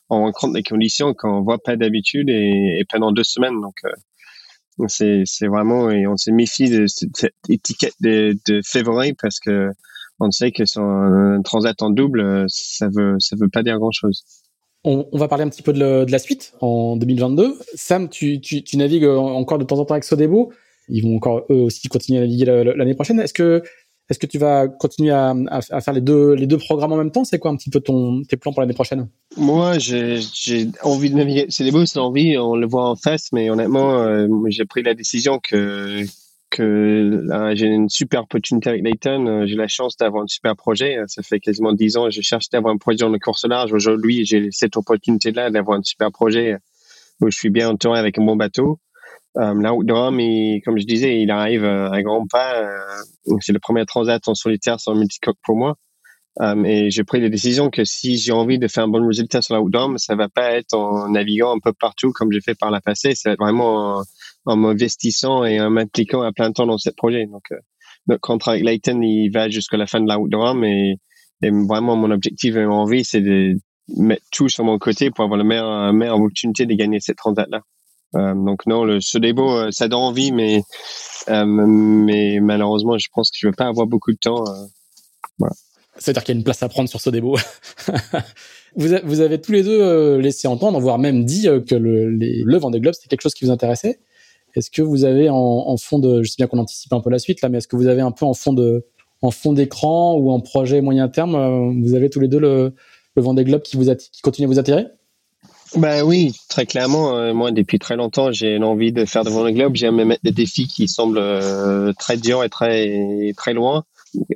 on rencontre des conditions qu'on voit pas d'habitude et pendant 2 semaines. Donc, c'est vraiment, et on se méfie de cette étiquette de favori parce que on sait que sur un transat en double, ça veut pas dire grand chose. On va parler un petit peu de la suite en 2022. Sam, tu navigues encore de temps en temps avec Sodebo. Ils vont encore, eux aussi, continuer à naviguer l'année prochaine. Est-ce que tu vas continuer à faire les deux programmes en même temps? C'est quoi un petit peu tes plans pour l'année prochaine? Moi, j'ai envie de naviguer. Sodebo, c'est l'envie. On le voit en face, mais honnêtement, j'ai pris la décision que là, j'ai une super opportunité avec Leighton. J'ai la chance d'avoir un super projet. Ça fait quasiment 10 ans que je cherche d'avoir un projet dans le course large. Aujourd'hui, j'ai cette opportunité-là d'avoir un super projet où je suis bien entouré avec un bon bateau. La Route du Rhum, comme je disais, il arrive à grands pas. C'est le premier transat en solitaire sans multicoque pour moi. Et j'ai pris la décision que si j'ai envie de faire un bon résultat sur la Route du Rhum, ça va pas être en naviguant un peu partout comme j'ai fait par la passée. Ça va être vraiment en m'investissant et en m'impliquant à plein temps dans ce projet. Donc, notre contrat avec Leighton, il va jusqu'à la fin de la Route du Rhum et vraiment mon objectif et mon envie, c'est de mettre tout sur mon côté pour avoir la meilleure opportunité de gagner cette transat-là. Donc non, le Sodebo, ça donne envie, mais malheureusement, je pense que je vais pas avoir beaucoup de temps. Voilà. C'est-à-dire qu'il y a une place à prendre sur Sodebo. Vous avez tous les deux laissé entendre, voire même dit que le Vendée Globe, c'était quelque chose qui vous intéressait. Est-ce que vous avez en fond de, je sais bien qu'on anticipe un peu la suite là, mais est-ce que vous avez un peu en fond d'écran ou en projet moyen terme, vous avez tous les deux le Vendée Globe qui continue à vous attirer? Bah oui, très clairement. Moi, depuis très longtemps, j'ai envie de faire le Vendée Globe. J'aime me mettre des défis qui semblent très durs et très très loin.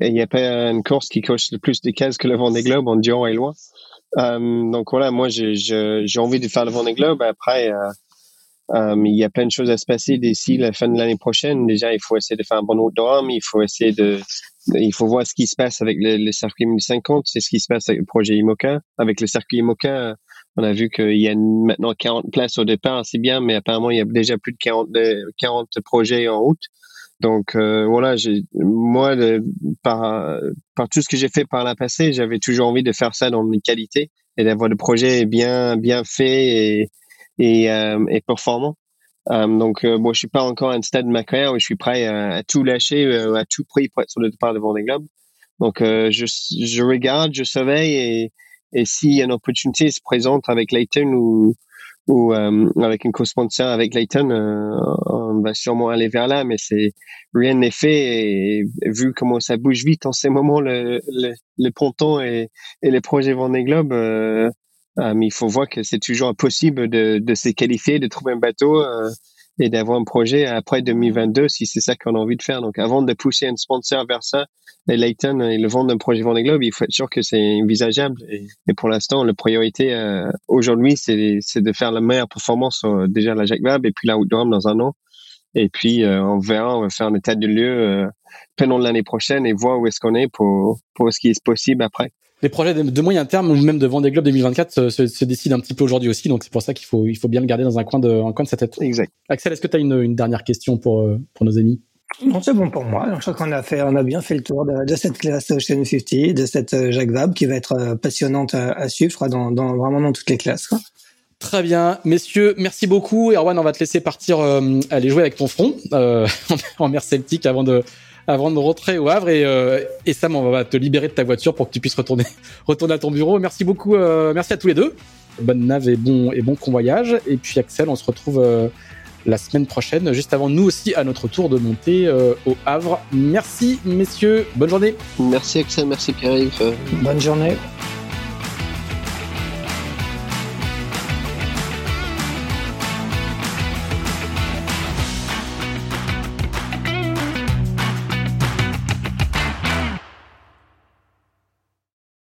Il n'y a pas une course qui coche le plus de cases que le Vendée Globe en dur et loin. Donc voilà, moi, j'ai envie de faire le Vendée Globe. Après. Il y a plein de choses à se passer d'ici la fin de l'année prochaine. Déjà, il faut essayer de faire un bon Route du Rhum. Il faut voir ce qui se passe avec le circuit 1050. C'est ce qui se passe avec le projet Imoca. Avec le circuit Imoca, on a vu qu'il y a maintenant 40 places au départ. C'est bien, mais apparemment, il y a déjà plus de 40 projets en route. Donc, voilà, moi, par tout ce que j'ai fait par la passée, j'avais toujours envie de faire ça dans mes qualités. et d'avoir le projet bien fait et performant. Donc, je suis pas encore à un stade de ma carrière où je suis prêt à tout lâcher, à tout prix pour être sur le départ de Vendée Globe. Donc, je regarde, je surveille et si une opportunité se présente avec Leighton ou avec une co-sponsor avec Leighton, on va sûrement aller vers là, mais rien n'est fait et vu comment ça bouge vite en ces moments, le ponton et les projets Vendée Globe, il faut voir que c'est toujours impossible de se qualifier, de trouver un bateau et d'avoir un projet après 2022 si c'est ça qu'on a envie de faire. Donc avant de pousser un sponsor vers ça, et Leighton et le vent d'un projet Vendée Globe, il faut être sûr que c'est envisageable. Et pour l'instant, la priorité aujourd'hui, c'est de faire la meilleure performance déjà à la Jacques Vabre et puis la Route du Rhum dans un an. Et puis on verra, on va faire un état de lieu pendant l'année prochaine et voir où est-ce qu'on est pour ce qui est possible après. Les projets de moyen terme ou même de Vendée Globe 2024 se décident un petit peu aujourd'hui aussi, donc c'est pour ça qu'il faut bien le garder dans un coin de sa tête. Exact. Axel, est-ce que tu as une dernière question pour nos amis? Non, c'est bon pour moi. Je crois qu'on a bien fait le tour de cette classe Ocean 50, de cette Jacques Vabre qui va être passionnante à suivre, je crois, vraiment dans toutes les classes. Quoi. Très bien. Messieurs, merci beaucoup. Erwan, on va te laisser partir aller jouer avec ton front en mer Celtique avant de rentrer au Havre et Sam, on va te libérer de ta voiture pour que tu puisses retourner à ton bureau. Merci beaucoup. Merci à tous les deux. Bonne nave et bon convoyage. Et puis Axel, on se retrouve... la semaine prochaine, juste avant nous aussi à notre tour de monter au Havre. Merci messieurs, bonne journée. Merci Axel, merci Pierre-Yves. Bonne journée.